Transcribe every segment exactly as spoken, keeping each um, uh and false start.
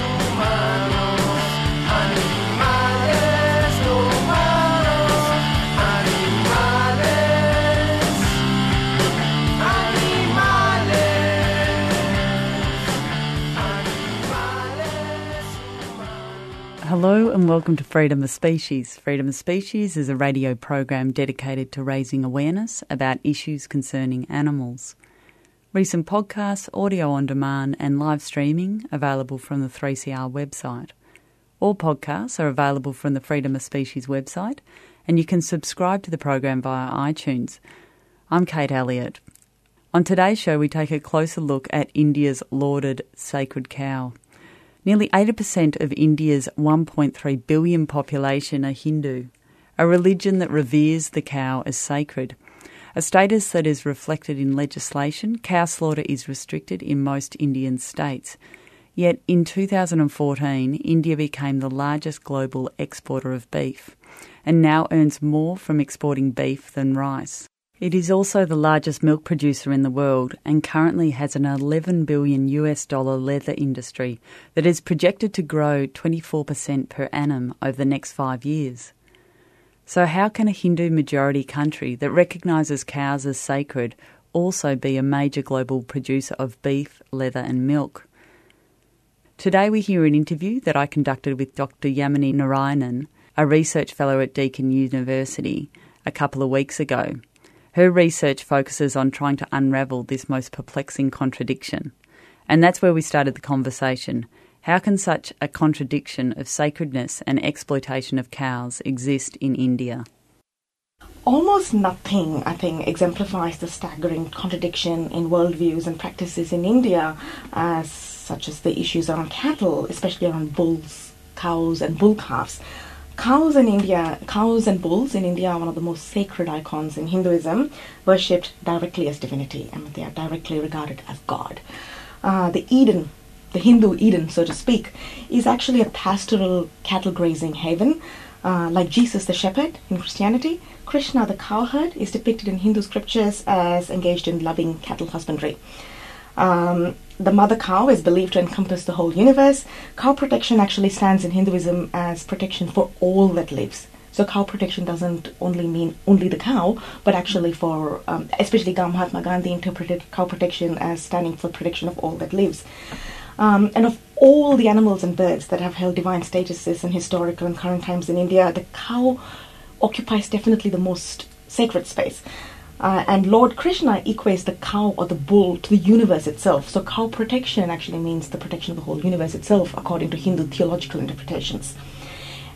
humanos, animales humanos, animales, animales, animales. Hello and welcome to Freedom of Species. Freedom of Species is a radio program dedicated to raising awareness about issues concerning animals. Recent podcasts, audio on demand and live streaming available from the three C R website. All podcasts are available from the Freedom of Species website and you can subscribe to the program via iTunes. I'm Kate Elliott. On today's show we take a closer look at India's lauded sacred cow. Nearly eighty percent of India's one point three billion population are Hindu, a religion that reveres the cow as sacred. A status that is reflected in legislation, cow slaughter is restricted in most Indian states. Yet in two thousand fourteen, India became the largest global exporter of beef and now earns more from exporting beef than rice. It is also the largest milk producer in the world and currently has an eleven billion U S dollar leather industry that is projected to grow twenty-four percent per annum over the next five years. So how can a Hindu-majority country that recognises cows as sacred also be a major global producer of beef, leather and milk? Today we hear an interview that I conducted with Doctor Yamini Narayanan, a research fellow at Deakin University, a couple of weeks ago. Her research focuses on trying to unravel this most perplexing contradiction. And that's where we started the conversation. How can such a contradiction of sacredness and exploitation of cows exist in India? Almost nothing, I think, exemplifies the staggering contradiction in worldviews and practices in India, as such as the issues around cattle, especially around bulls, cows and bull calves. Cows in India, cows and bulls in India are one of the most sacred icons in Hinduism, worshipped directly as divinity, and they are directly regarded as God. Uh, the Eden The Hindu Eden, so to speak, is actually a pastoral cattle grazing haven. Uh, like Jesus the shepherd in Christianity, Krishna the cowherd is depicted in Hindu scriptures as engaged in loving cattle husbandry. Um, the mother cow is believed to encompass the whole universe. Cow protection actually stands in Hinduism as protection for all that lives. So cow protection doesn't only mean only the cow, but actually for, um, especially Mahatma Gandhi interpreted cow protection as standing for protection of all that lives. Um, and of all the animals and birds that have held divine statuses in historical and current times in India, the cow occupies definitely the most sacred space. Uh, and Lord Krishna equates the cow or the bull to the universe itself. So cow protection actually means the protection of the whole universe itself, according to Hindu theological interpretations.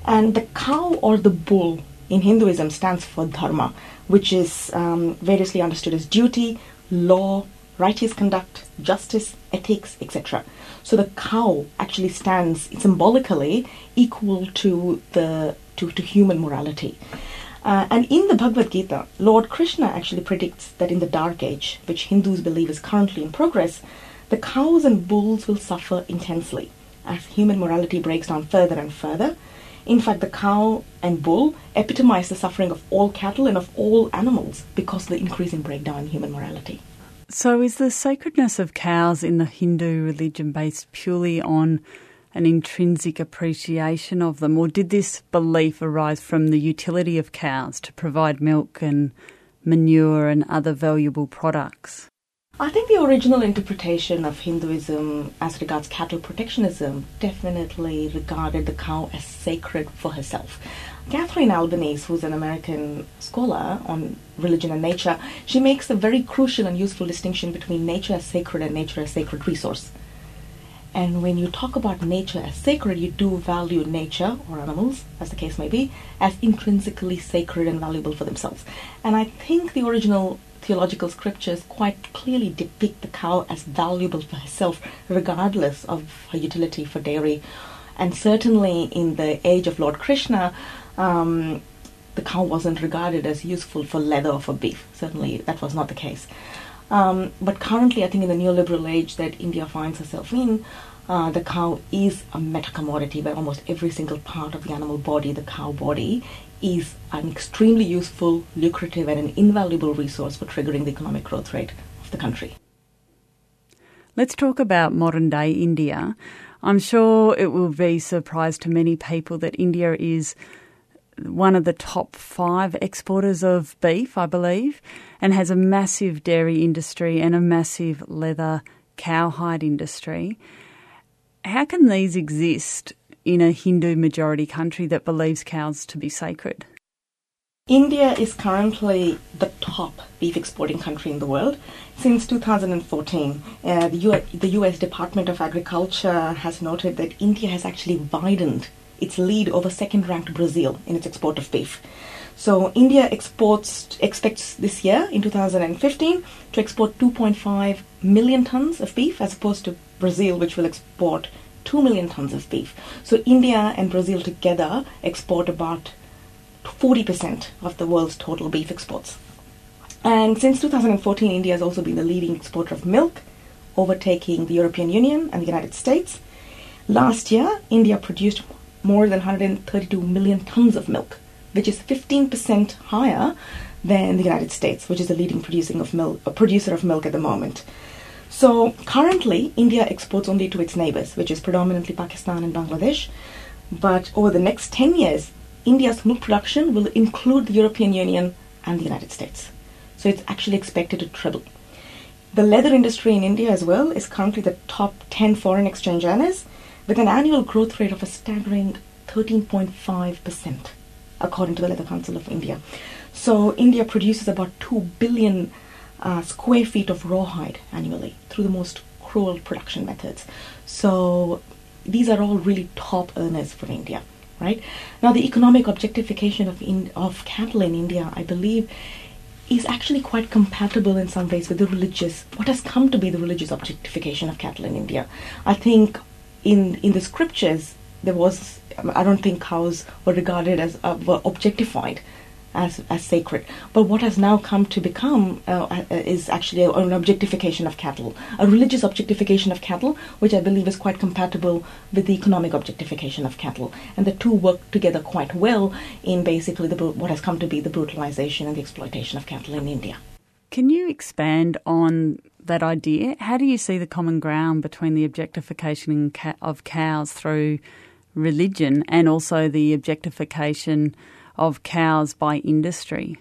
And the cow or the bull in Hinduism stands for dharma, which is um, variously understood as duty, law, righteous conduct, justice, ethics, et cetera. So the cow actually stands symbolically equal to the to, to human morality. Uh, and in the Bhagavad Gita, Lord Krishna actually predicts that in the Dark Age, which Hindus believe is currently in progress, the cows and bulls will suffer intensely as human morality breaks down further and further. In fact, the cow and bull epitomize the suffering of all cattle and of all animals because of the increase in breakdown in human morality. So is the sacredness of cows in the Hindu religion based purely on an intrinsic appreciation of them, or did this belief arise from the utility of cows to provide milk and manure and other valuable products? I think the original interpretation of Hinduism as regards cattle protectionism definitely regarded the cow as sacred for herself. Catherine Albanese, who's an American scholar on religion and nature, she makes a very crucial and useful distinction between nature as sacred and nature as sacred resource. And when you talk about nature as sacred, you do value nature, or animals, as the case may be, as intrinsically sacred and valuable for themselves. And I think the original theological scriptures quite clearly depict the cow as valuable for herself, regardless of her utility for dairy. And certainly in the age of Lord Krishna, um, the cow wasn't regarded as useful for leather or for beef. Certainly that was not the case. Um, but currently, I think in the neoliberal age that India finds herself in, uh, the cow is a meta-commodity where almost every single part of the animal body, the cow body, is an extremely useful, lucrative and an invaluable resource for triggering the economic growth rate of the country. Let's talk about modern-day India. I'm sure it will be a surprise to many people that India is one of the top five exporters of beef, I believe, and has a massive dairy industry and a massive leather cowhide industry. How can these exist in a Hindu-majority country that believes cows to be sacred? India is currently the top beef-exporting country in the world. Since two thousand fourteen, uh, the, U- the U S Department of Agriculture has noted that India has actually widened its lead over second-ranked Brazil in its export of beef. So India exports expects this year, in two thousand fifteen, to export two point five million tonnes of beef, as opposed to Brazil, which will export two million tonnes of beef. So India and Brazil together export about forty percent of the world's total beef exports. And since two thousand fourteen, India has also been the leading exporter of milk, overtaking the European Union and the United States. Last year, India produced more than one hundred thirty-two million tonnes of milk, which is fifteen percent higher than the United States, which is the leading producing of milk, uh, producer of milk at the moment. So currently, India exports only to its neighbours, which is predominantly Pakistan and Bangladesh. But over the next ten years, India's milk production will include the European Union and the United States. So it's actually expected to treble. The leather industry in India as well is currently the top ten foreign exchange earners, with an annual growth rate of a staggering thirteen point five percent, according to the Leather Council of India. So India produces about two billion uh, square feet of rawhide annually through the most cruel production methods. So these are all really top earners for India, right? Now, the economic objectification of, in, of cattle in India, I believe, is actually quite compatible in some ways with the religious, what has come to be the religious objectification of cattle in India. I think In in the scriptures, there was, I don't think cows were regarded as, uh, were objectified as as sacred. But what has now come to become uh, is actually an objectification of cattle, a religious objectification of cattle, which I believe is quite compatible with the economic objectification of cattle. And the two work together quite well in basically the, what has come to be the brutalization and the exploitation of cattle in India. Can you expand on that idea? How do you see the common ground between the objectification of cows through religion and also the objectification of cows by industry?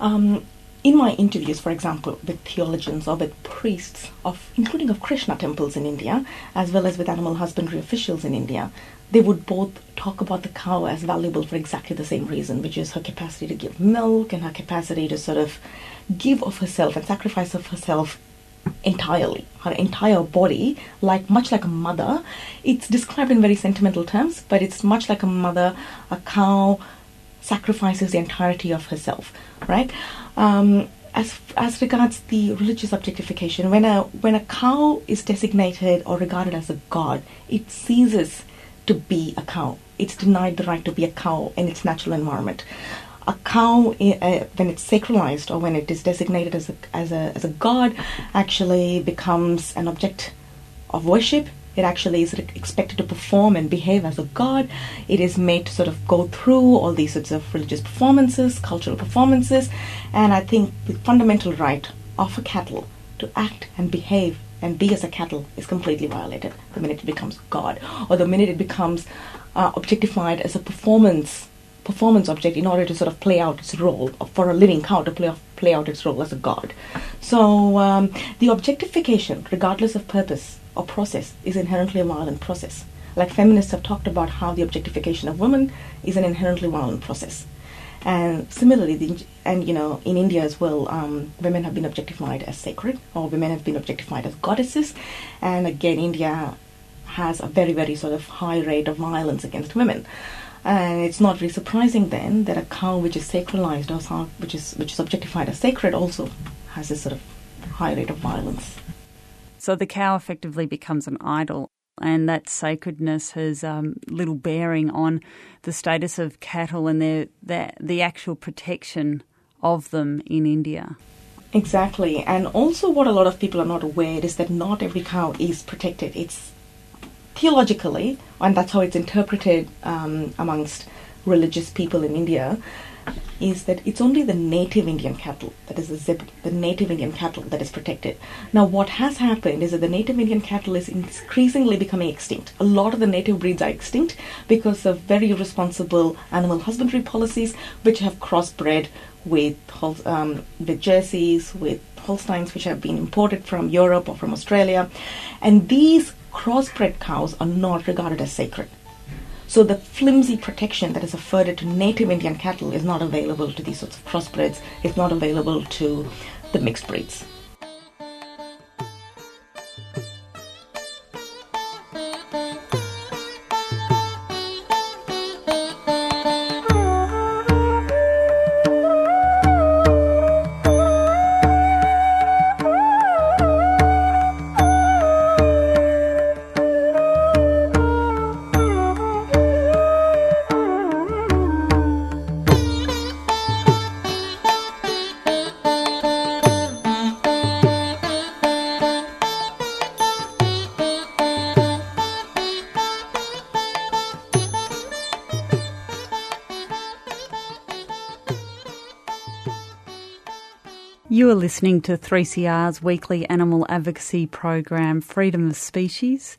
Um, in my interviews, for example, with theologians or with priests, of, including of Krishna temples in India, as well as with animal husbandry officials in India, they would both talk about the cow as valuable for exactly the same reason, which is her capacity to give milk and her capacity to sort of give of herself and sacrifice of herself entirely, her entire body, like much like a mother. It's described in very sentimental terms, but it's much like a mother. A cow sacrifices the entirety of herself, right? Um, as as regards the religious objectification, when a when a cow is designated or regarded as a god, it ceases to be a cow. It's denied the right to be a cow in its natural environment. A cow, uh, when it's sacralized or when it is designated as a, as a as a god, actually becomes an object of worship. It actually is expected to perform and behave as a god. It is made to sort of go through all these sorts of religious performances, cultural performances, and I think the fundamental right of a cattle to act and behave and be as a cattle is completely violated the minute it becomes god, or the minute it becomes uh, objectified as a performance. performance object in order to sort of play out its role, for a living cow to play, play out its role as a god. So um, the objectification, regardless of purpose or process, is inherently a violent process. Like feminists have talked about how the objectification of women is an inherently violent process. And similarly, the, and you know, in India as well, um, women have been objectified as sacred, or women have been objectified as goddesses. And again, India has a very, very sort of high rate of violence against women. And it's not really surprising then that a cow which is sacralized or sound, which is which is objectified as sacred also has this sort of high rate of violence. So the cow effectively becomes an idol, and that sacredness has um, little bearing on the status of cattle and their, their the actual protection of them in India. Exactly, and also what a lot of people are not aware is that not every cow is protected. It's theologically, and that's how it's interpreted um, amongst religious people in India, is that it's only the native Indian cattle, that is the, zip, the native Indian cattle that is protected. Now what has happened is that the native Indian cattle is increasingly becoming extinct. A lot of the native breeds are extinct because of very irresponsible animal husbandry policies which have crossbred with um, with Jerseys, with Holsteins which have been imported from Europe or from Australia. And these crossbred cows are not regarded as sacred. So the flimsy protection that is afforded to native Indian cattle is not available to these sorts of crossbreds. It's not available to the mixed breeds. You are listening to three C R's weekly animal advocacy program, Freedom of Species.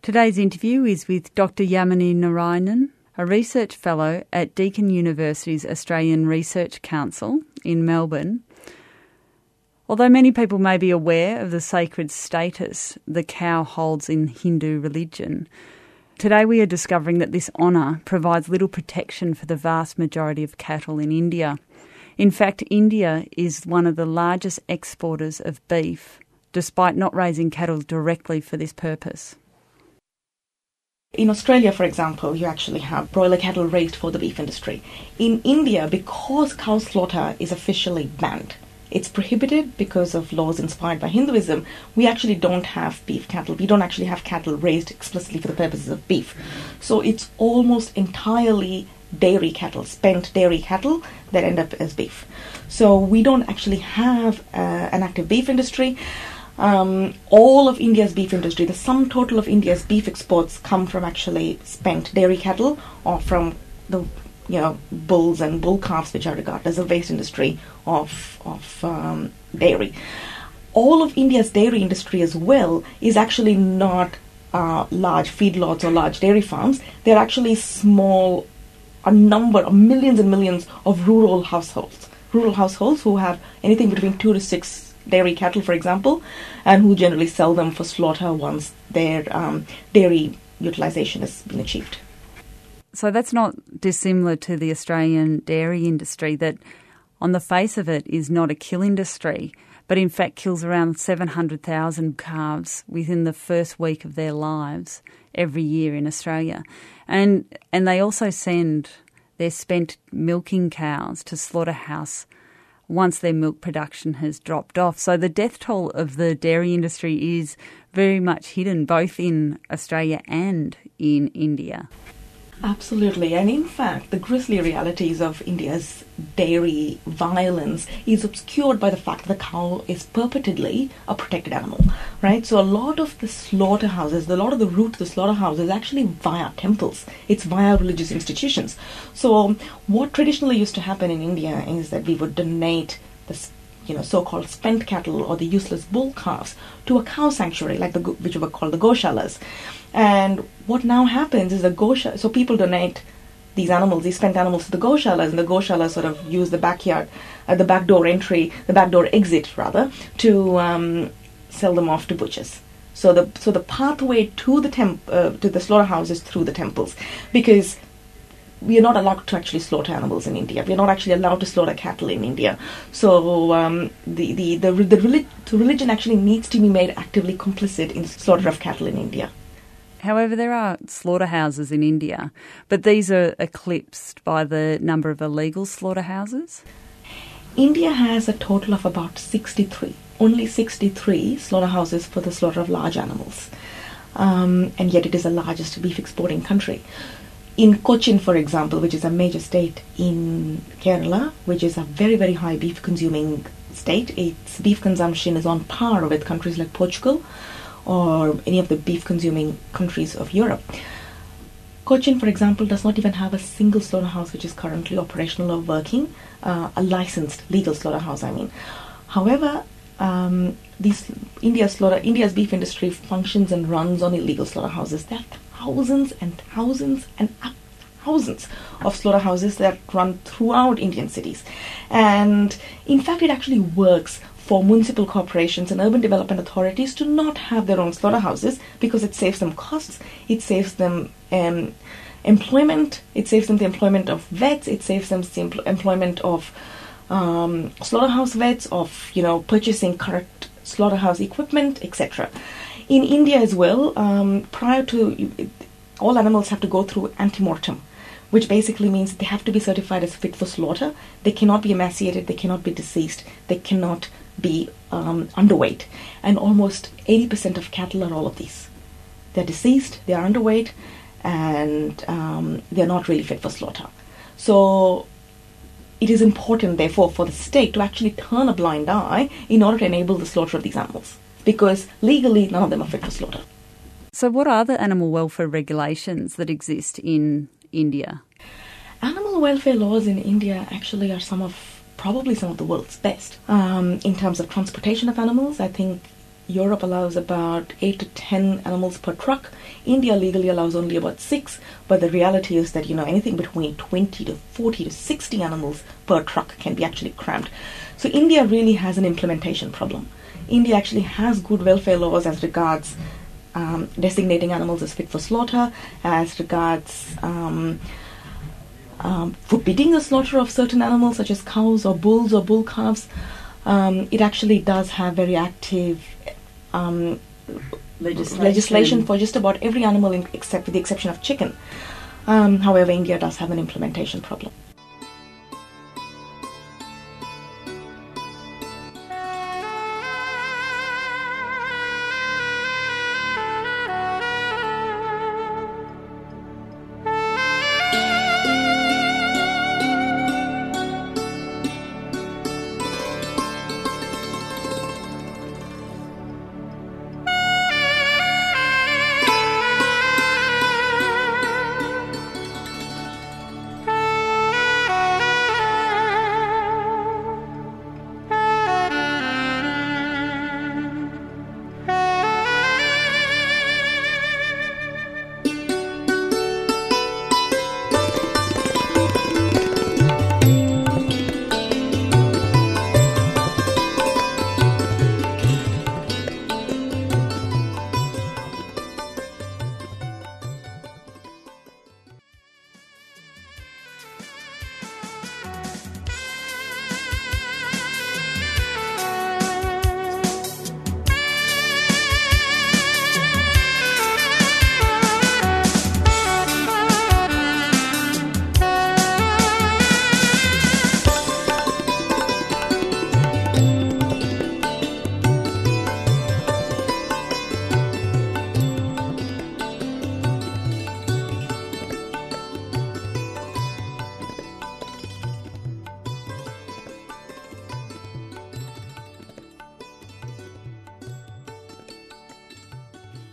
Today's interview is with Doctor Yamini Narayanan, a research fellow at Deakin University's Australian Research Council in Melbourne. Although many people may be aware of the sacred status the cow holds in Hindu religion, today we are discovering that this honour provides little protection for the vast majority of cattle in India. In fact, India is one of the largest exporters of beef, despite not raising cattle directly for this purpose. In Australia, for example, you actually have broiler cattle raised for the beef industry. In India, because cow slaughter is officially banned, it's prohibited because of laws inspired by Hinduism, we actually don't have beef cattle. We don't actually have cattle raised explicitly for the purposes of beef. So it's almost entirely dairy cattle, spent dairy cattle that end up as beef. So we don't actually have uh, an active beef industry. Um, all of India's beef industry, the sum total of India's beef exports come from actually spent dairy cattle or from the you know bulls and bull calves, which are regarded as a waste industry of, of um, dairy. All of India's dairy industry as well is actually not uh, large feedlots or large dairy farms. They're actually small a number of millions and millions of rural households, rural households who have anything between two to six dairy cattle, for example, and who generally sell them for slaughter once their um, dairy utilisation has been achieved. So that's not dissimilar to the Australian dairy industry that, on the face of it, is not a kill industry, but in fact kills around seven hundred thousand calves within the first week of their lives every year in Australia. And and they also send their spent milking cows to slaughterhouse once their milk production has dropped off. So the death toll of the dairy industry is very much hidden, both in Australia and in India. Absolutely. And in fact, the grisly realities of India's dairy violence is obscured by the fact that the cow is purportedly a protected animal, right? So a lot of the slaughterhouses, a lot of the route to the slaughterhouses is actually via temples. It's via religious institutions. So um, what traditionally used to happen in India is that we would donate the you know, so-called spent cattle or the useless bull calves to a cow sanctuary, like the which were called the Goshalas. And what now happens is the Goshalas, so people donate these animals, these spent animals to the Goshalas, and the Goshalas sort of use the backyard, uh, the back door entry, the back door exit rather, to um, sell them off to butchers. So the so the pathway to the temp uh, to the slaughterhouse is through the temples, because we are not allowed to actually slaughter animals in India. We are not actually allowed to slaughter cattle in India. So um, the the the, the, relig- the religion actually needs to be made actively complicit in the slaughter of cattle in India. However, there are slaughterhouses in India, but these are eclipsed by the number of illegal slaughterhouses. India has a total of about sixty-three, only sixty-three slaughterhouses for the slaughter of large animals. Um, and yet it is the largest beef exporting country. In Cochin, for example, which is a major state in Kerala, which is a very, very high beef consuming state, its beef consumption is on par with countries like Portugal or any of the beef consuming countries of Europe. Cochin, for example, does not even have a single slaughterhouse which is currently operational or working, uh, a licensed legal slaughterhouse, I mean. However, um, these India's, slaughter, India's beef industry functions and runs on illegal slaughterhouses. There are thousands and thousands and thousands of slaughterhouses that run throughout Indian cities. And in fact, it actually works for municipal corporations and urban development authorities to not have their own slaughterhouses because it saves them costs, it saves them um, employment, it saves them the employment of vets, it saves them the employment of um, slaughterhouse vets, of, you know, purchasing correct slaughterhouse equipment, et cetera. In India as well, um, prior to, all animals have to go through anti-mortem, which basically means they have to be certified as fit for slaughter. They cannot be emaciated, they cannot be diseased, they cannot be um, underweight. And almost eighty percent of cattle are all of these. They're diseased, they're underweight, and um, they're not really fit for slaughter. So it is important, therefore, for the state to actually turn a blind eye in order to enable the slaughter of these animals, because legally none of them are fit for slaughter. So what are the animal welfare regulations that exist in India? Animal welfare laws in India actually are some of probably some of the world's best. Um, in terms of transportation of animals, I think Europe allows about eight to ten animals per truck. India legally allows only about six, but the reality is that, you know, anything between twenty to forty to sixty animals per truck can be actually crammed. So India really has an implementation problem. India actually has good welfare laws as regards um, designating animals as fit for slaughter, as regards um, Um, forbidding the slaughter of certain animals such as cows or bulls or bull calves. Um, it actually does have very active um, legislation. legislation for just about every animal in, except with the exception of chicken. Um, however, India does have an implementation problem.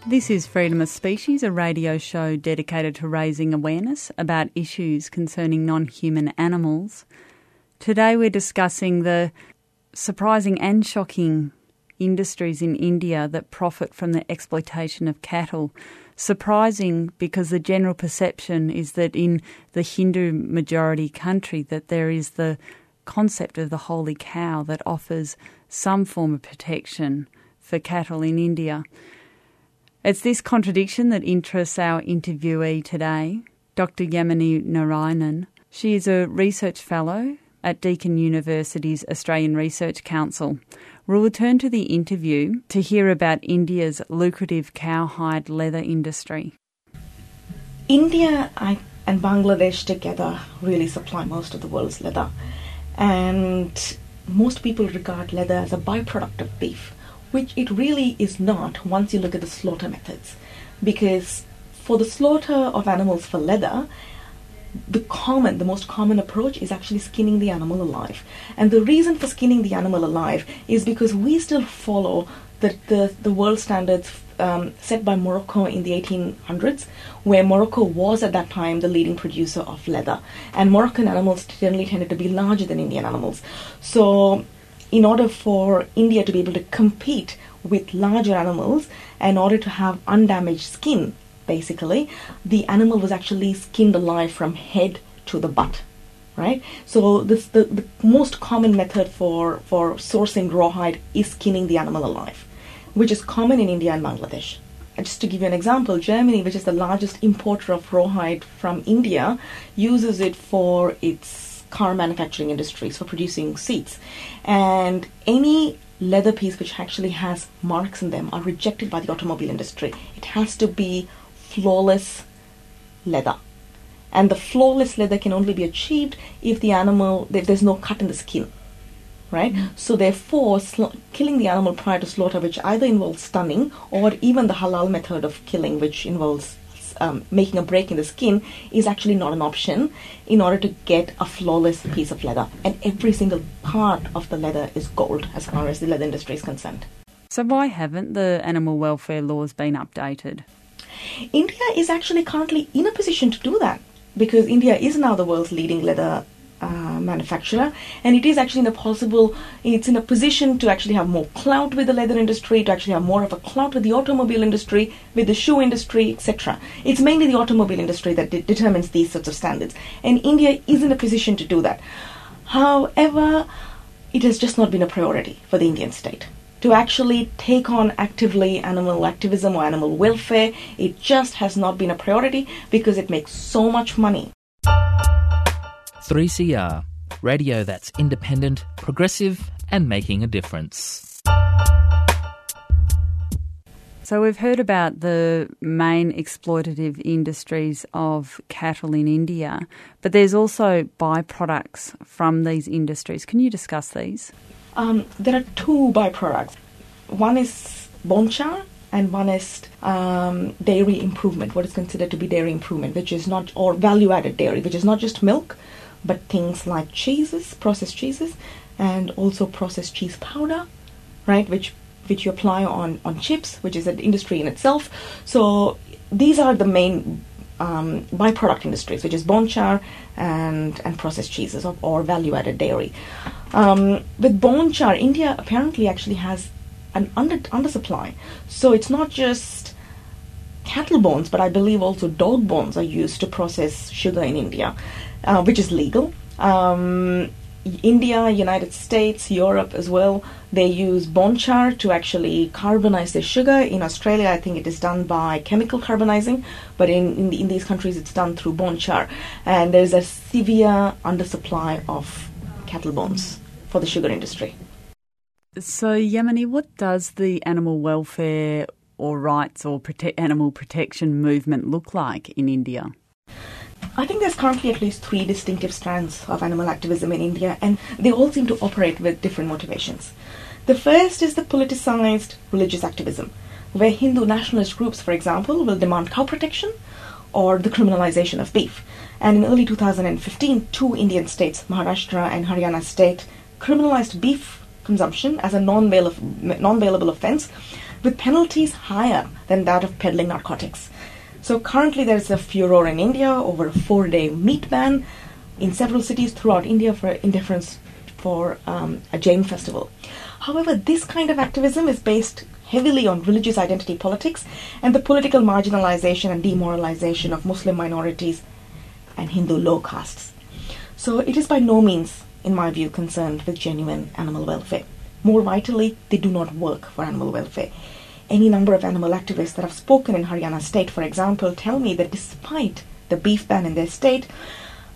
This is Freedom of Species, a radio show dedicated to raising awareness about issues concerning non-human animals. Today we're discussing the surprising and shocking industries in India that profit from the exploitation of cattle. Surprising because the general perception is that in the Hindu majority country that there is the concept of the holy cow that offers some form of protection for cattle in India. It's this contradiction that interests our interviewee today, Doctor Yamini Narayanan. She is a research fellow at Deakin University's Australian Research Council. We'll return to the interview to hear about India's lucrative cowhide leather industry. India I, and Bangladesh together really supply most of the world's leather, and most people regard leather as a byproduct of beef, which it really is not once you look at the slaughter methods, because for the slaughter of animals for leather, the common, the most common approach is actually skinning the animal alive. And the reason for skinning the animal alive is because we still follow the, the, the world standards um, set by Morocco in the eighteen hundreds, where Morocco was at that time the leading producer of leather. And Moroccan animals generally tended to be larger than Indian animals. So in order for India to be able to compete with larger animals, in order to have undamaged skin, basically, the animal was actually skinned alive from head to the butt, right? So this, the, the most common method for, for sourcing rawhide is skinning the animal alive, which is common in India and Bangladesh. And just to give you an example, Germany, which is the largest importer of rawhide from India, uses it for its car manufacturing industries, for producing seats. And any leather piece which actually has marks in them are rejected by the automobile industry. It has to be flawless leather, and the flawless leather can only be achieved if the animal, if there's no cut in the skin, right? So therefore sl- killing the animal prior to slaughter, which either involves stunning or even the halal method of killing, which involves um, making a break in the skin, is actually not an option in order to get a flawless piece of leather. And every single part of the leather is gold as far as the leather industry is concerned. So why haven't the animal welfare laws been updated? India is actually currently in a position to do that, because India is now the world's leading leather uh, manufacturer, and it is actually in a possible, it's in a position to actually have more clout with the leather industry, to actually have more of a clout with the automobile industry, with the shoe industry, et cetera. It's mainly the automobile industry that de- determines these sorts of standards, and India is in a position to do that. However, it has just not been a priority for the Indian state to actually take on actively animal activism or animal welfare. It just has not been a priority because it makes so much money. three C R, radio that's independent, progressive and making a difference. So we've heard about the main exploitative industries of cattle in India, but there's also byproducts from these industries. Can you discuss these? Um, there are two byproducts. One is bone char and one is um, dairy improvement, what is considered to be dairy improvement, which is not, or value-added dairy, which is not just milk, but things like cheeses, processed cheeses, and also processed cheese powder, right, which which you apply on, on chips, which is an industry in itself. So these are the main um, byproduct industries, which is bone char and, and processed cheeses or, or value-added dairy. Um, with bone char, India apparently actually has an under undersupply. So it's not just cattle bones, but I believe also dog bones are used to process sugar in India, uh, which is legal. Um, India, United States, Europe as well, they use bone char to actually carbonize their sugar. In Australia, I think it is done by chemical carbonizing, but in, in, in these countries it's done through bone char. And there's a severe undersupply of cattle bones for the sugar industry. So, Yamini, what does the animal welfare or rights or prote- animal protection movement look like in India? I think there's currently at least three distinctive strands of animal activism in India, and they all seem to operate with different motivations. The first is the politicised religious activism, where Hindu nationalist groups, for example, will demand cow protection or the criminalisation of beef. And in early two thousand fifteen, two Indian states, Maharashtra and Haryana state, criminalised beef consumption as a non-bailable, non-bailable offence, with penalties higher than that of peddling narcotics. So currently there is a furore in India over a four-day meat ban in several cities throughout India for indifference for um, a Jain festival. However, this kind of activism is based heavily on religious identity politics and the political marginalisation and demoralisation of Muslim minorities and Hindu low castes. So it is by no means, in my view, concerned with genuine animal welfare. More vitally, they do not work for animal welfare. Any number of animal activists that have spoken in Haryana state, for example, tell me that despite the beef ban in their state,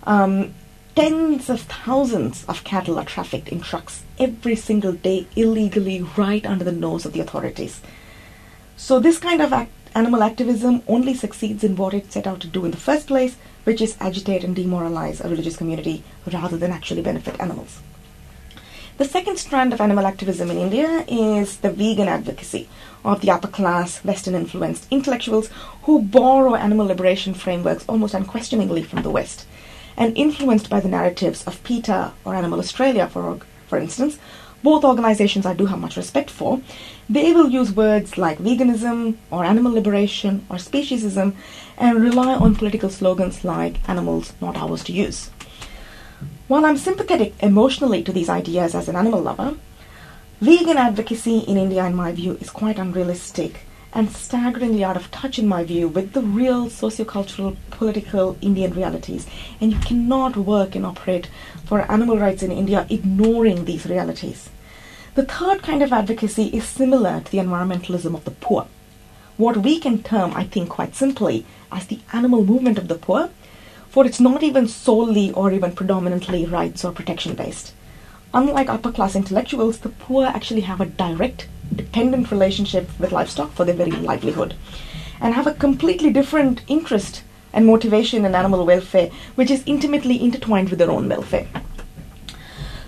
um, tens of thousands of cattle are trafficked in trucks every single day illegally right under the nose of the authorities. So this kind of act- animal activism only succeeds in what it set out to do in the first place, which is agitate and demoralize a religious community rather than actually benefit animals. The second strand of animal activism in India is the vegan advocacy of the upper class, Western-influenced intellectuals who borrow animal liberation frameworks almost unquestioningly from the West, and influenced by the narratives of PETA or Animal Australia, for, for instance, both organizations I do have much respect for. They will use words like veganism or animal liberation or speciesism and rely on political slogans like animals not ours to use. While I'm sympathetic emotionally to these ideas as an animal lover, vegan advocacy in India, in my view, is quite unrealistic and staggeringly out of touch, in my view, with the real sociocultural, political Indian realities. And you cannot work and operate for animal rights in India ignoring these realities. The third kind of advocacy is similar to the environmentalism of the poor. What we can term, I think quite simply, as the animal movement of the poor, for it's not even solely or even predominantly rights or protection-based. Unlike upper-class intellectuals, the poor actually have a direct, dependent relationship with livestock for their very livelihood, and have a completely different interest and motivation in animal welfare, which is intimately intertwined with their own welfare.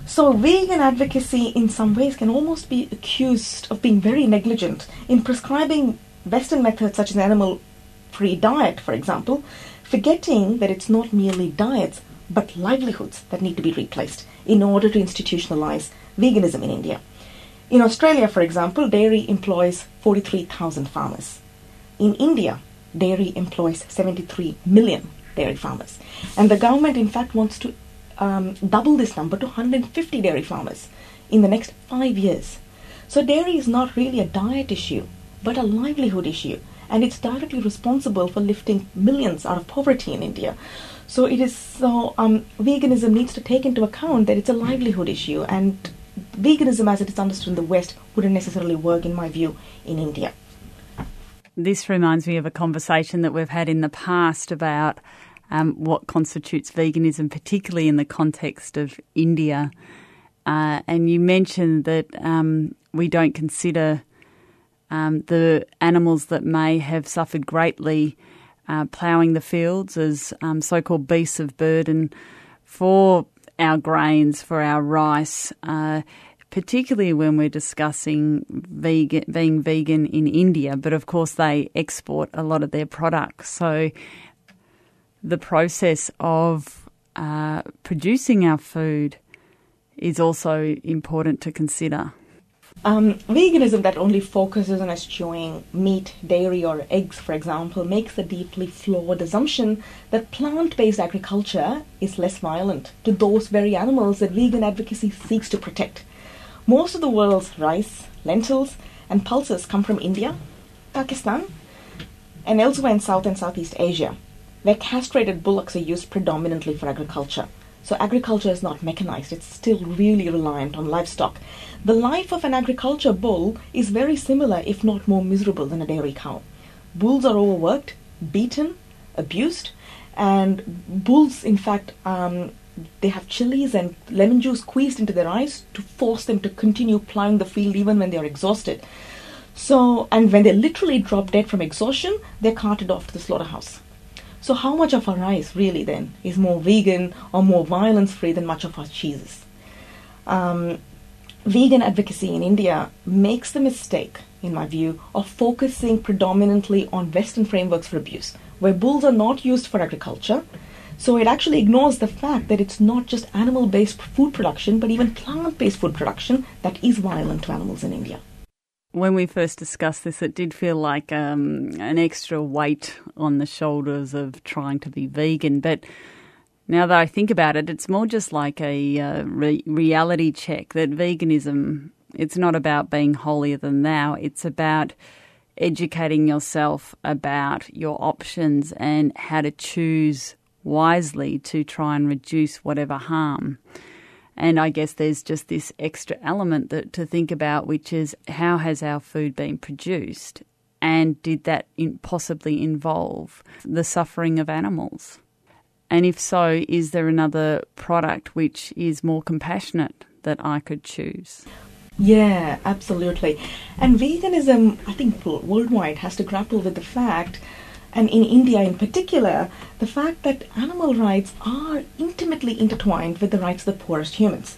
So vegan advocacy in some ways can almost be accused of being very negligent in prescribing Western methods such as animal-free diet, for example, forgetting that it's not merely diets but livelihoods that need to be replaced in order to institutionalize veganism in India. In Australia, for example, dairy employs forty-three thousand farmers. In India, dairy employs seventy-three million dairy farmers. And the government, in fact, wants to um, double this number to one hundred fifty dairy farmers in the next five years. So dairy is not really a diet issue, but a livelihood issue. And it's directly responsible for lifting millions out of poverty in India. So it is so um, veganism needs to take into account that it's a livelihood issue, and veganism as it is understood in the West wouldn't necessarily work, in my view, in India. This reminds me of a conversation that we've had in the past about um, what constitutes veganism, particularly in the context of India. Uh, and you mentioned that um, we don't consider um, the animals that may have suffered greatly uh, ploughing the fields as um, so-called beasts of burden for our grains, for our rice, uh, particularly when we're discussing vegan, being vegan in India. But, of course, they export a lot of their products. So the process of uh, producing our food is also important to consider. Um, veganism that only focuses on eschewing meat, dairy or eggs, for example, makes a deeply flawed assumption that plant-based agriculture is less violent to those very animals that vegan advocacy seeks to protect. Most of the world's rice, lentils and pulses come from India, Pakistan and elsewhere in South and Southeast Asia, where castrated bullocks are used predominantly for agriculture. So agriculture is not mechanized, it's still really reliant on livestock. The life of an agriculture bull is very similar, if not more miserable, than a dairy cow. Bulls are overworked, beaten, abused, and bulls, in fact, um, they have chilies and lemon juice squeezed into their eyes to force them to continue plowing the field even when they are exhausted. So, and when they literally drop dead from exhaustion, they're carted off to the slaughterhouse. So how much of our rice really then is more vegan or more violence-free than much of our cheeses? Um, vegan advocacy in India makes the mistake, in my view, of focusing predominantly on Western frameworks for abuse, where bulls are not used for agriculture. So it actually ignores the fact that it's not just animal-based food production, but even plant-based food production that is violent to animals in India. When we first discussed this, it did feel like um, an extra weight on the shoulders of trying to be vegan. But now that I think about it, it's more just like a uh, re- reality check that veganism, it's not about being holier than thou. It's about educating yourself about your options and how to choose wisely to try and reduce whatever harm. And I guess there's just this extra element that to think about, which is how has our food been produced and did that in possibly involve the suffering of animals? And if so, is there another product which is more compassionate that I could choose? Yeah, absolutely. And veganism, I think, worldwide has to grapple with the fact, and in India in particular, the fact that animal rights are intimately intertwined with the rights of the poorest humans.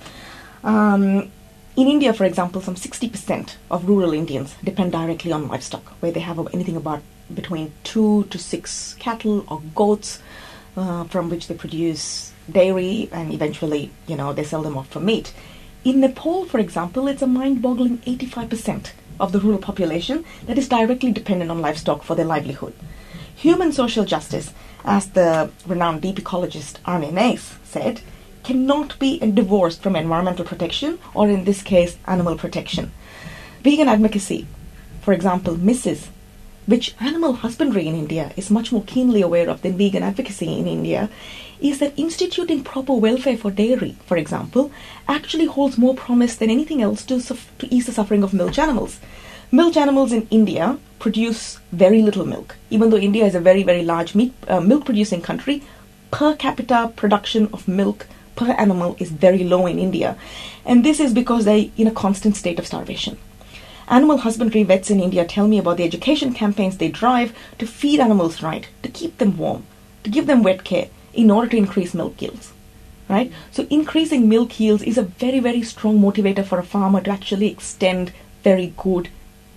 Um, in India, for example, some sixty percent of rural Indians depend directly on livestock, where they have anything about between two to six cattle or goats, uh, from which they produce dairy and eventually, you know, they sell them off for meat. In Nepal, for example, it's a mind-boggling eighty-five percent of the rural population that is directly dependent on livestock for their livelihood. Human social justice, as the renowned deep ecologist Arne Naess said, cannot be divorced from environmental protection, or in this case, animal protection. Vegan advocacy, for example, misses, which animal husbandry in India is much more keenly aware of than vegan advocacy in India, is that instituting proper welfare for dairy, for example, actually holds more promise than anything else to, suf- to ease the suffering of milch animals. Milch animals in India produce very little milk. Even though India is a very, very large meat, uh, milk-producing country, per capita production of milk per animal is very low in India. And this is because they're in a constant state of starvation. Animal husbandry vets in India tell me about the education campaigns they drive to feed animals right, to keep them warm, to give them wet care in order to increase milk yields, right? So increasing milk yields is a very, very strong motivator for a farmer to actually extend very good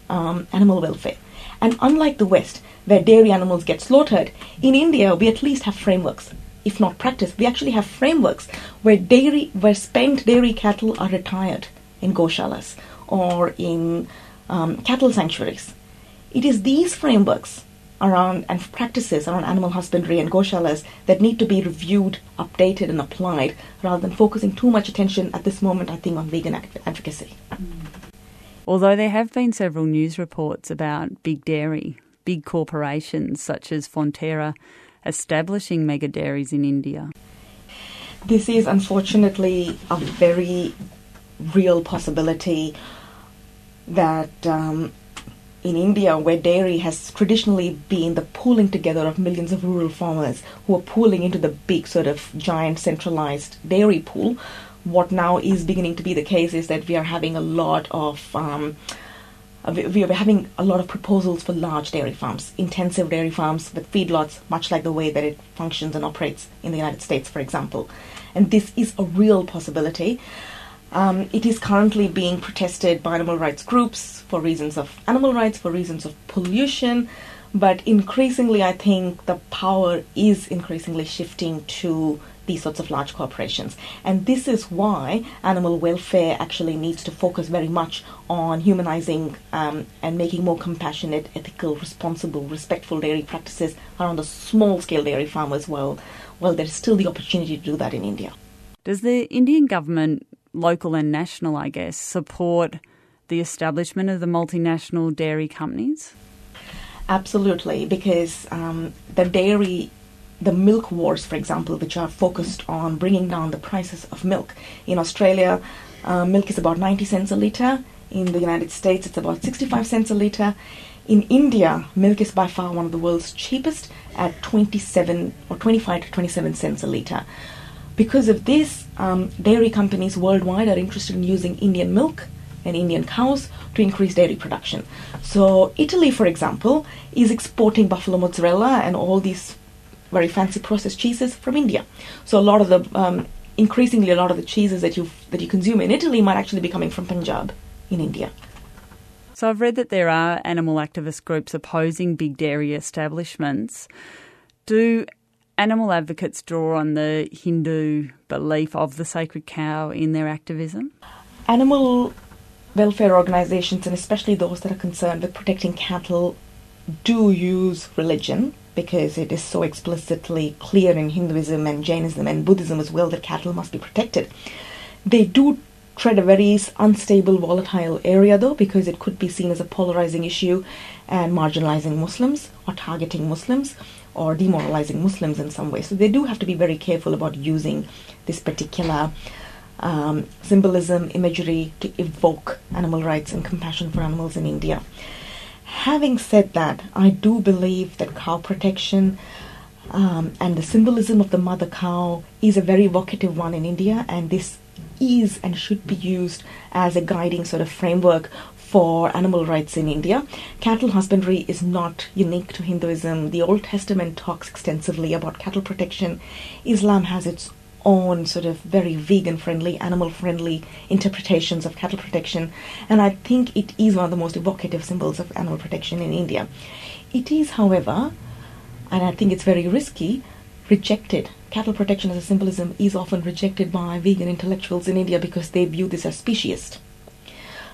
um, animal welfare. And unlike the West, where dairy animals get slaughtered, in India, we at least have frameworks, if not practice. We actually have frameworks where dairy, where spent dairy cattle are retired in Goshalas, or in um, cattle sanctuaries. It is these frameworks around and practices around animal husbandry and goshalas that need to be reviewed, updated and applied, rather than focusing too much attention at this moment, I think, on vegan adv- advocacy. Although there have been several news reports about big dairy, big corporations such as Fonterra establishing mega dairies in India. This is unfortunately a very real possibility that um, in India, where dairy has traditionally been the pooling together of millions of rural farmers who are pooling into the big sort of giant centralized dairy pool, what now is beginning to be the case is that we are having a lot of um, we are having a lot of proposals for large dairy farms, intensive dairy farms with feedlots, much like the way that it functions and operates in the United States, for example. And this is a real possibility. Um, it is currently being protested by animal rights groups for reasons of animal rights, for reasons of pollution, but increasingly I think the power is increasingly shifting to these sorts of large corporations. And this is why animal welfare actually needs to focus very much on humanizing um, and making more compassionate, ethical, responsible, respectful dairy practices around the small-scale dairy farm as well, while there's still the opportunity to do that in India. Does the Indian government, local and national, I guess, support the establishment of the multinational dairy companies? Absolutely, because um, the dairy, the milk wars, for example, which are focused on bringing down the prices of milk. In Australia, uh, milk is about ninety cents a litre. In the United States, it's about sixty-five cents a litre. In India, milk is by far one of the world's cheapest at twenty-seven or twenty-five to twenty-seven cents a litre. Because of this, um, dairy companies worldwide are interested in using Indian milk and Indian cows to increase dairy production. So Italy, for example, is exporting buffalo mozzarella and all these very fancy processed cheeses from India. So a lot of the, um, increasingly a lot of the cheeses that you that you consume in Italy might actually be coming from Punjab in India. So I've read that there are animal activist groups opposing big dairy establishments. Do animal advocates draw on the Hindu belief of the sacred cow in their activism? Animal welfare organisations, and especially those that are concerned with protecting cattle, do use religion because it is so explicitly clear in Hinduism and Jainism and Buddhism as well that cattle must be protected. They do tread a very unstable, volatile area though, because it could be seen as a polarising issue and marginalising Muslims or targeting Muslims or demoralizing Muslims in some way. So they do have to be very careful about using this particular um, symbolism, imagery to evoke animal rights and compassion for animals in India. Having said that, I do believe that cow protection um, and the symbolism of the mother cow is a very evocative one in India, and this is and should be used as a guiding sort of framework for animal rights in India. Cattle husbandry is not unique to Hinduism. The Old Testament talks extensively about cattle protection. Islam has its own sort of very vegan-friendly, animal-friendly interpretations of cattle protection, and I think it is one of the most evocative symbols of animal protection in India. It is, however, and I think it's very risky, rejected. Cattle protection as a symbolism is often rejected by vegan intellectuals in India because they view this as speciesist.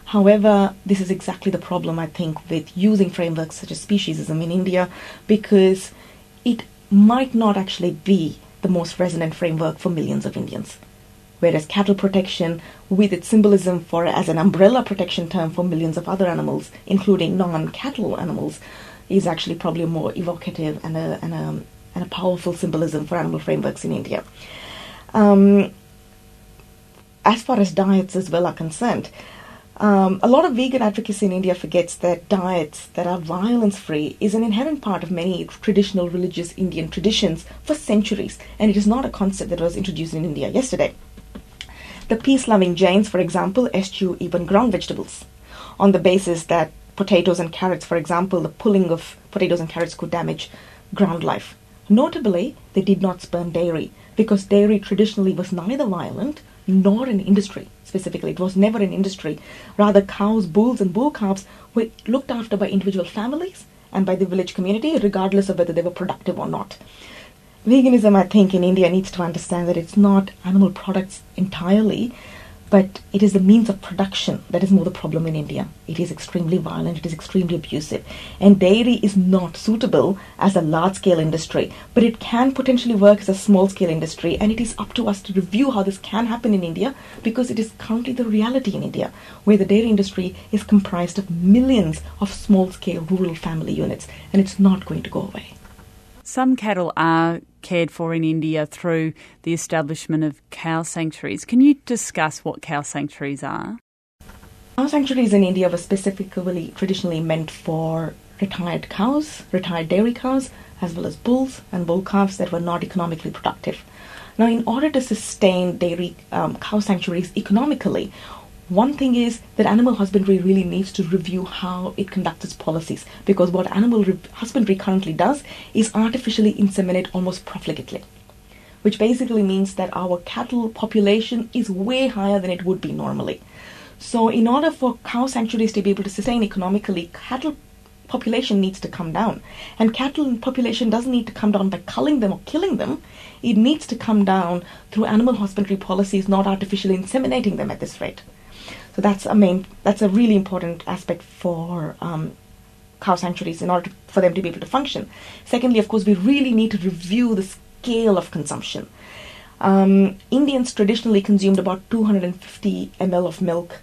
However, this is exactly the problem, I think, with using frameworks such as speciesism in India, because it might not actually be the most resonant framework for millions of Indians. Whereas cattle protection, with its symbolism for as an umbrella protection term for millions of other animals, including non-cattle animals, is actually probably a more evocative and a, and a, and a powerful symbolism for animal frameworks in India. Um, as far as diets as well are concerned, Um, a lot of vegan advocacy in India forgets that diets that are violence-free is an inherent part of many traditional religious Indian traditions for centuries, and it is not a concept that was introduced in India yesterday. The peace-loving Jains, for example, eschew even ground vegetables on the basis that potatoes and carrots, for example, the pulling of potatoes and carrots could damage ground life. Notably, they did not spurn dairy, because dairy traditionally was neither violent nor an industry. Specifically, it was never an industry. Rather, cows, bulls, and bull calves were looked after by individual families and by the village community, regardless of whether they were productive or not. Veganism, I think, in India needs to understand that it's not animal products entirely, but it is the means of production that is more the problem in India. It is extremely violent, it is extremely abusive. And dairy is not suitable as a large-scale industry, but it can potentially work as a small-scale industry, and it is up to us to review how this can happen in India, because it is currently the reality in India, where the dairy industry is comprised of millions of small-scale rural family units, and it's not going to go away. Some cattle are cared for in India through the establishment of cow sanctuaries. Can you discuss what cow sanctuaries are? Cow sanctuaries in India were specifically traditionally meant for retired cows, retired dairy cows, as well as bulls and bull calves that were not economically productive. Now, in order to sustain dairy um, cow sanctuaries economically, one thing is that animal husbandry really needs to review how it conducts its policies, because what animal re- husbandry currently does is artificially inseminate almost profligately, which basically means that our cattle population is way higher than it would be normally. So in order for cow sanctuaries to be able to sustain economically, cattle population needs to come down. And cattle population doesn't need to come down by culling them or killing them. It needs to come down through animal husbandry policies, not artificially inseminating them at this rate. So that's a main, that's a really important aspect for um, cow sanctuaries in order to, for them to be able to function. Secondly, of course, we really need to review the scale of consumption. Um, Indians traditionally consumed about two hundred fifty milliliters of milk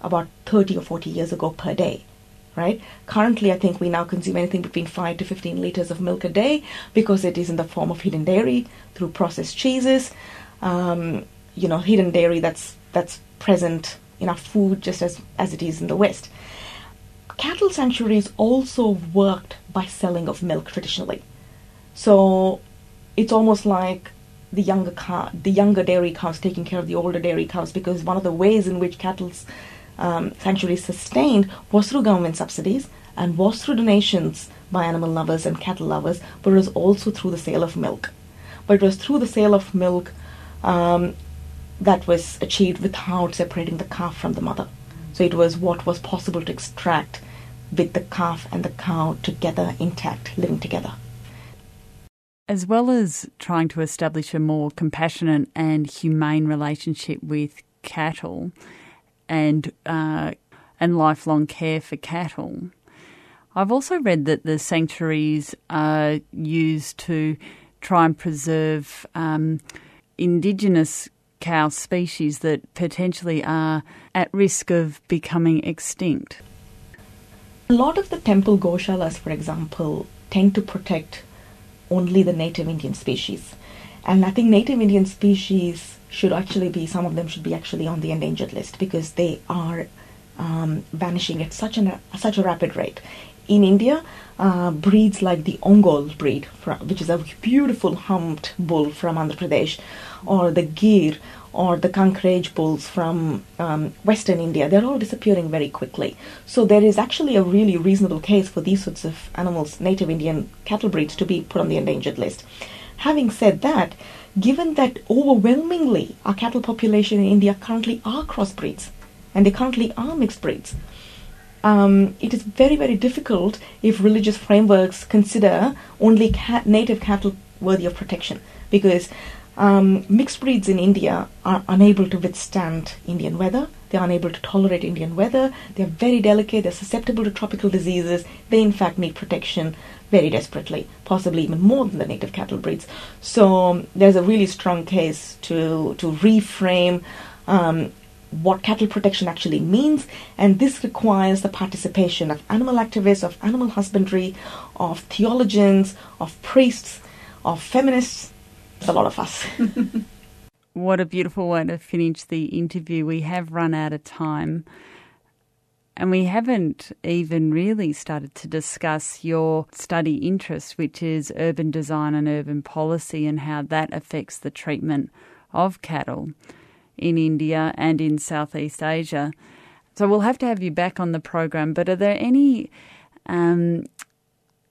about thirty or forty years ago per day, right? Currently, I think we now consume anything between five to fifteen liters of milk a day, because it is in the form of hidden dairy through processed cheeses, um, you know, hidden dairy that's that's present in our food, just as, as it is in the West. Cattle sanctuaries also worked by selling of milk traditionally. So it's almost like the younger cow, the younger dairy cows taking care of the older dairy cows, because one of the ways in which cattle um, sanctuaries sustained was through government subsidies and was through donations by animal lovers and cattle lovers, but it was also through the sale of milk. But it was through the sale of milk um, that was achieved without separating the calf from the mother. So it was what was possible to extract with the calf and the cow together, intact, living together. As well as trying to establish a more compassionate and humane relationship with cattle and uh, and lifelong care for cattle, I've also read that the sanctuaries are used to try and preserve um, indigenous cow species that potentially are at risk of becoming extinct. A lot of the temple Goshalas, for example, tend to protect only the native Indian species. And I think native Indian species should actually be, some of them should be actually on the endangered list, because they are um, vanishing at such, an, such a rapid rate. In India, uh, breeds like the Ongol breed, which is a beautiful humped bull from Andhra Pradesh, or the Gir, or the Kankrej bulls from um, Western India, they're all disappearing very quickly. So there is actually a really reasonable case for these sorts of animals, native Indian cattle breeds, to be put on the endangered list. Having said that, given that overwhelmingly our cattle population in India currently are crossbreeds, and they currently are mixed breeds, Um, it is very, very difficult if religious frameworks consider only cat- native cattle worthy of protection, because um, mixed breeds in India are unable to withstand Indian weather, they are unable to tolerate Indian weather, they are very delicate, they are susceptible to tropical diseases, they in fact need protection very desperately, possibly even more than the native cattle breeds. So um, there's a really strong case to, to reframe um, what cattle protection actually means, and this requires the participation of animal activists, of animal husbandry, of theologians, of priests, of feminists. It's a lot of us. What a beautiful way to finish the interview. We have run out of time, and we haven't even really started to discuss your study interest, which is urban design and urban policy, and how that affects the treatment of cattle in India and in Southeast Asia. So we'll have to have you back on the program, but are there any um,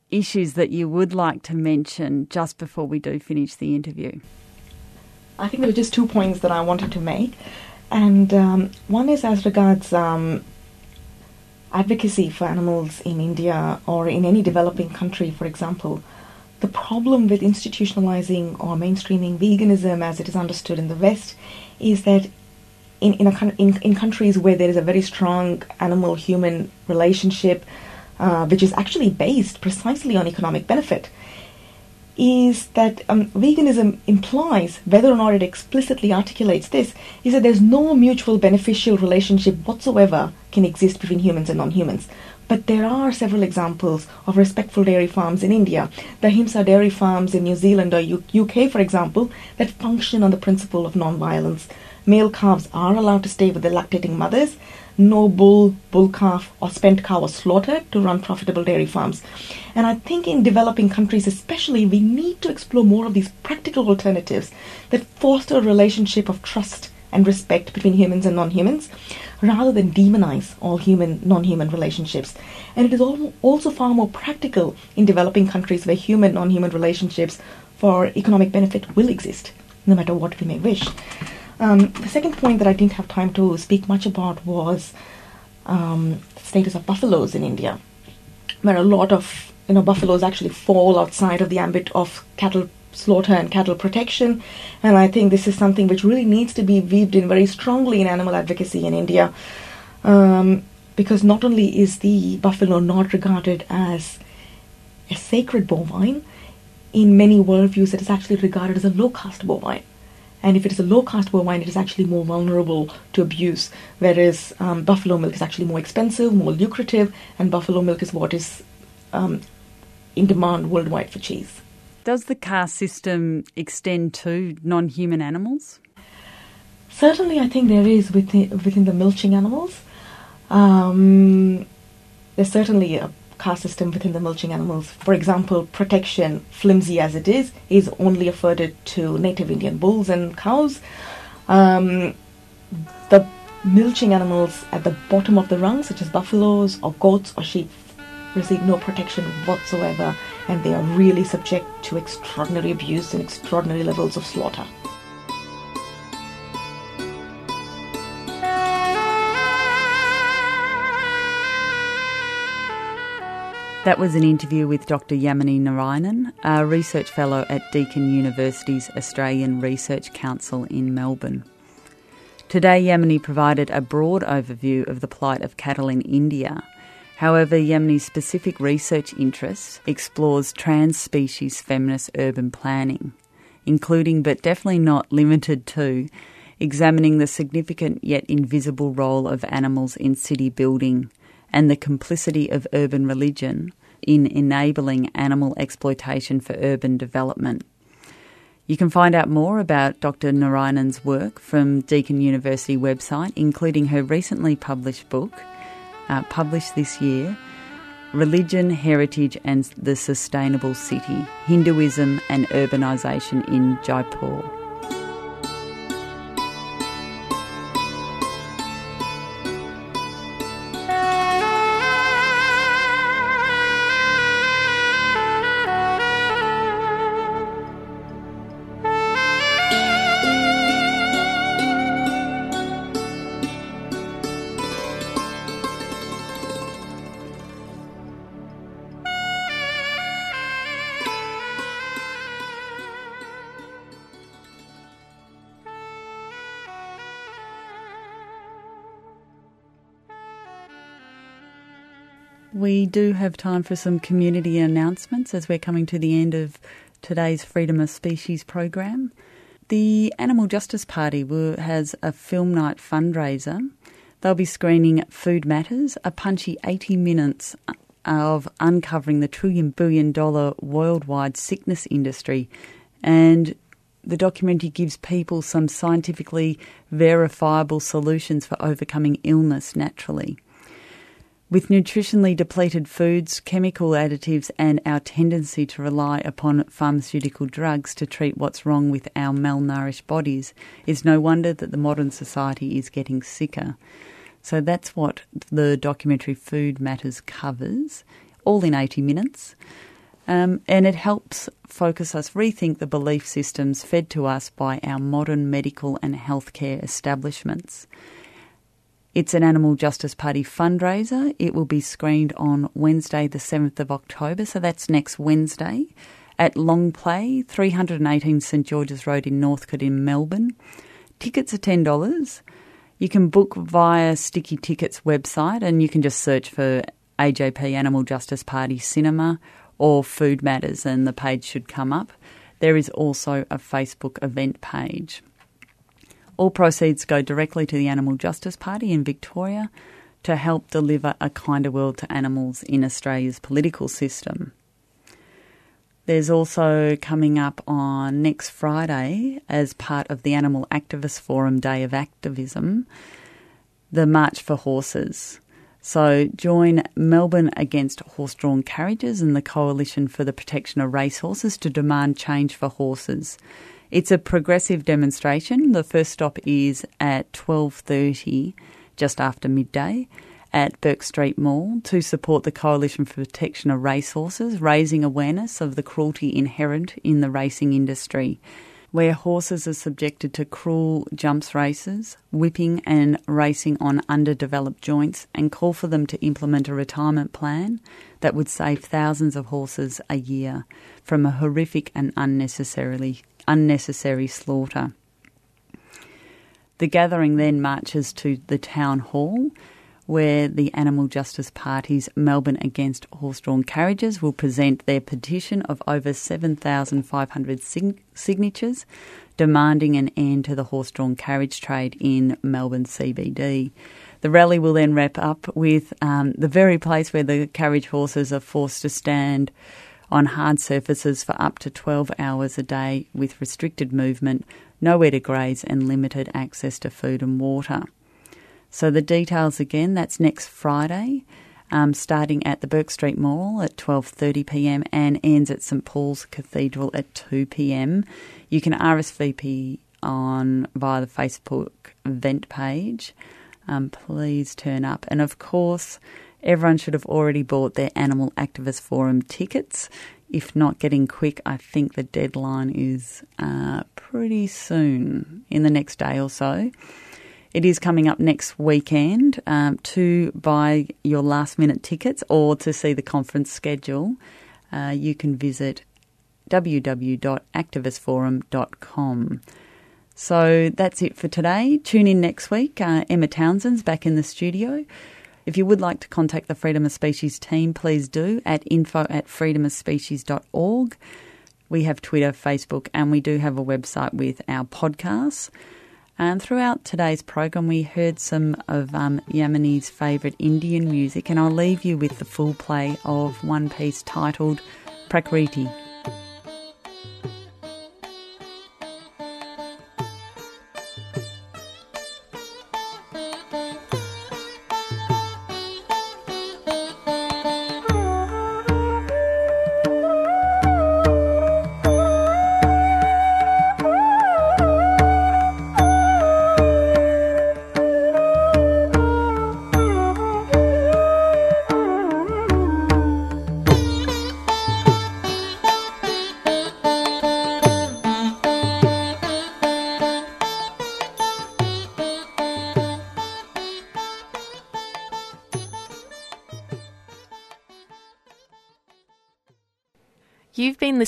issues that you would like to mention just before we do finish the interview? I think there were just two points that I wanted to make, and um, one is as regards um, advocacy for animals in India or in any developing country, for example. The problem with institutionalizing or mainstreaming veganism as it is understood in the West is that in in, a, in, in countries where there is a very strong animal-human relationship, uh, which is actually based precisely on economic benefit, is that um, veganism implies, whether or not it explicitly articulates this, is that there's no mutual beneficial relationship whatsoever can exist between humans and non-humans. But there are several examples of respectful dairy farms in India, the Ahimsa dairy farms in New Zealand or U- UK, for example, that function on the principle of non-violence. Male calves are allowed to stay with their lactating mothers. No bull, bull calf or spent cow was slaughtered to run profitable dairy farms. And I think in developing countries especially, we need to explore more of these practical alternatives that foster a relationship of trust and respect between humans and non-humans, rather than demonize all human, non-human relationships. And it is also far more practical in developing countries where human, non-human relationships for economic benefit will exist, no matter what we may wish. Um, the second point that I didn't have time to speak much about was um, the status of buffaloes in India, where a lot of you know buffaloes actually fall outside of the ambit of cattle slaughter and cattle protection, and I think this is something which really needs to be weaved in very strongly in animal advocacy in India, um, because not only is the buffalo not regarded as a sacred bovine, in many worldviews it is actually regarded as a low-caste bovine, and if it is a low-caste bovine it is actually more vulnerable to abuse, whereas um, buffalo milk is actually more expensive, more lucrative, and buffalo milk is what is um, in demand worldwide for cheese. Does the caste system extend to non-human animals? Certainly, I think there is within, within the milching animals. Um, there's certainly a caste system within the milching animals. For example, protection, flimsy as it is, is only afforded to native Indian bulls and cows. Um, the milching animals at the bottom of the rung, such as buffaloes or goats or sheep, receive no protection whatsoever, and they are really subject to extraordinary abuse and extraordinary levels of slaughter. That was an interview with Doctor Yamini Narayanan, a research fellow at Deakin University's Australian Research Council in Melbourne. Today, Yamini provided a broad overview of the plight of cattle in India. However, Yamini's specific research interest explores trans-species feminist urban planning, including but definitely not limited to examining the significant yet invisible role of animals in city building and the complicity of urban religion in enabling animal exploitation for urban development. You can find out more about Doctor Narayanan's work from Deakin University website, including her recently published book, Uh, published this year, Religion, Heritage and the Sustainable City, Hinduism and Urbanisation in Jaipur. We do have time for some community announcements as we're coming to the end of today's Freedom of Species program. The Animal Justice Party will, has a film night fundraiser. They'll be screening Food Matters, a punchy eighty minutes of uncovering the trillion billion dollar worldwide sickness industry. And the documentary gives people some scientifically verifiable solutions for overcoming illness naturally. With nutritionally depleted foods, chemical additives and our tendency to rely upon pharmaceutical drugs to treat what's wrong with our malnourished bodies, it's no wonder that the modern society is getting sicker. So that's what the documentary Food Matters covers, all in eighty minutes. Um, and it helps focus us, rethink the belief systems fed to us by our modern medical and healthcare establishments. It's an Animal Justice Party fundraiser. It will be screened on Wednesday the seventh of October, so that's next Wednesday, at Long Play, three eighteen St George's Road in Northcote in Melbourne. Tickets are ten dollars. You can book via Sticky Tickets website and you can just search for A J P Animal Justice Party Cinema or Food Matters and the page should come up. There is also a Facebook event page. All proceeds go directly to the Animal Justice Party in Victoria to help deliver a kinder world to animals in Australia's political system. There's also coming up on next Friday, as part of the Animal Activist Forum Day of Activism, the March for Horses. So join Melbourne Against Horse-Drawn Carriages and the Coalition for the Protection of Racehorses to demand change for horses. It's a progressive demonstration. The first stop is at twelve thirty, just after midday, at Bourke Street Mall to support the Coalition for Protection of Racehorses, raising awareness of the cruelty inherent in the racing industry, where horses are subjected to cruel jumps races, whipping and racing on underdeveloped joints, and call for them to implement a retirement plan that would save thousands of horses a year from a horrific and unnecessarily unnecessary slaughter. The gathering then marches to the Town Hall, where the Animal Justice Party's Melbourne Against Horse-Drawn Carriages will present their petition of over seven thousand five hundred sig- signatures demanding an end to the horse-drawn carriage trade in Melbourne C B D. The rally will then wrap up with um, the very place where the carriage horses are forced to stand on hard surfaces for up to twelve hours a day with restricted movement, nowhere to graze and limited access to food and water. So the details again, that's next Friday, um, starting at the Bourke Street Mall at twelve thirty p m and ends at St Paul's Cathedral at two p m. You can R S V P on via the Facebook event page. Um, please turn up. And of course, everyone should have already bought their Animal Activist Forum tickets. If not getting quick, I think the deadline is uh, pretty soon, in the next day or so. It is coming up next weekend. Um, to buy your last-minute tickets or to see the conference schedule, uh, you can visit w w w dot activist forum dot com. So that's it for today. Tune in next week. Uh, Emma Townsend's back in the studio. If you would like to contact the Freedom of Species team, please do at info at freedom of species dot org. We have Twitter, Facebook, and we do have a website with our podcasts. And throughout today's program, we heard some of um, Yamini's favourite Indian music, and I'll leave you with the full play of one piece titled Prakriti. You've been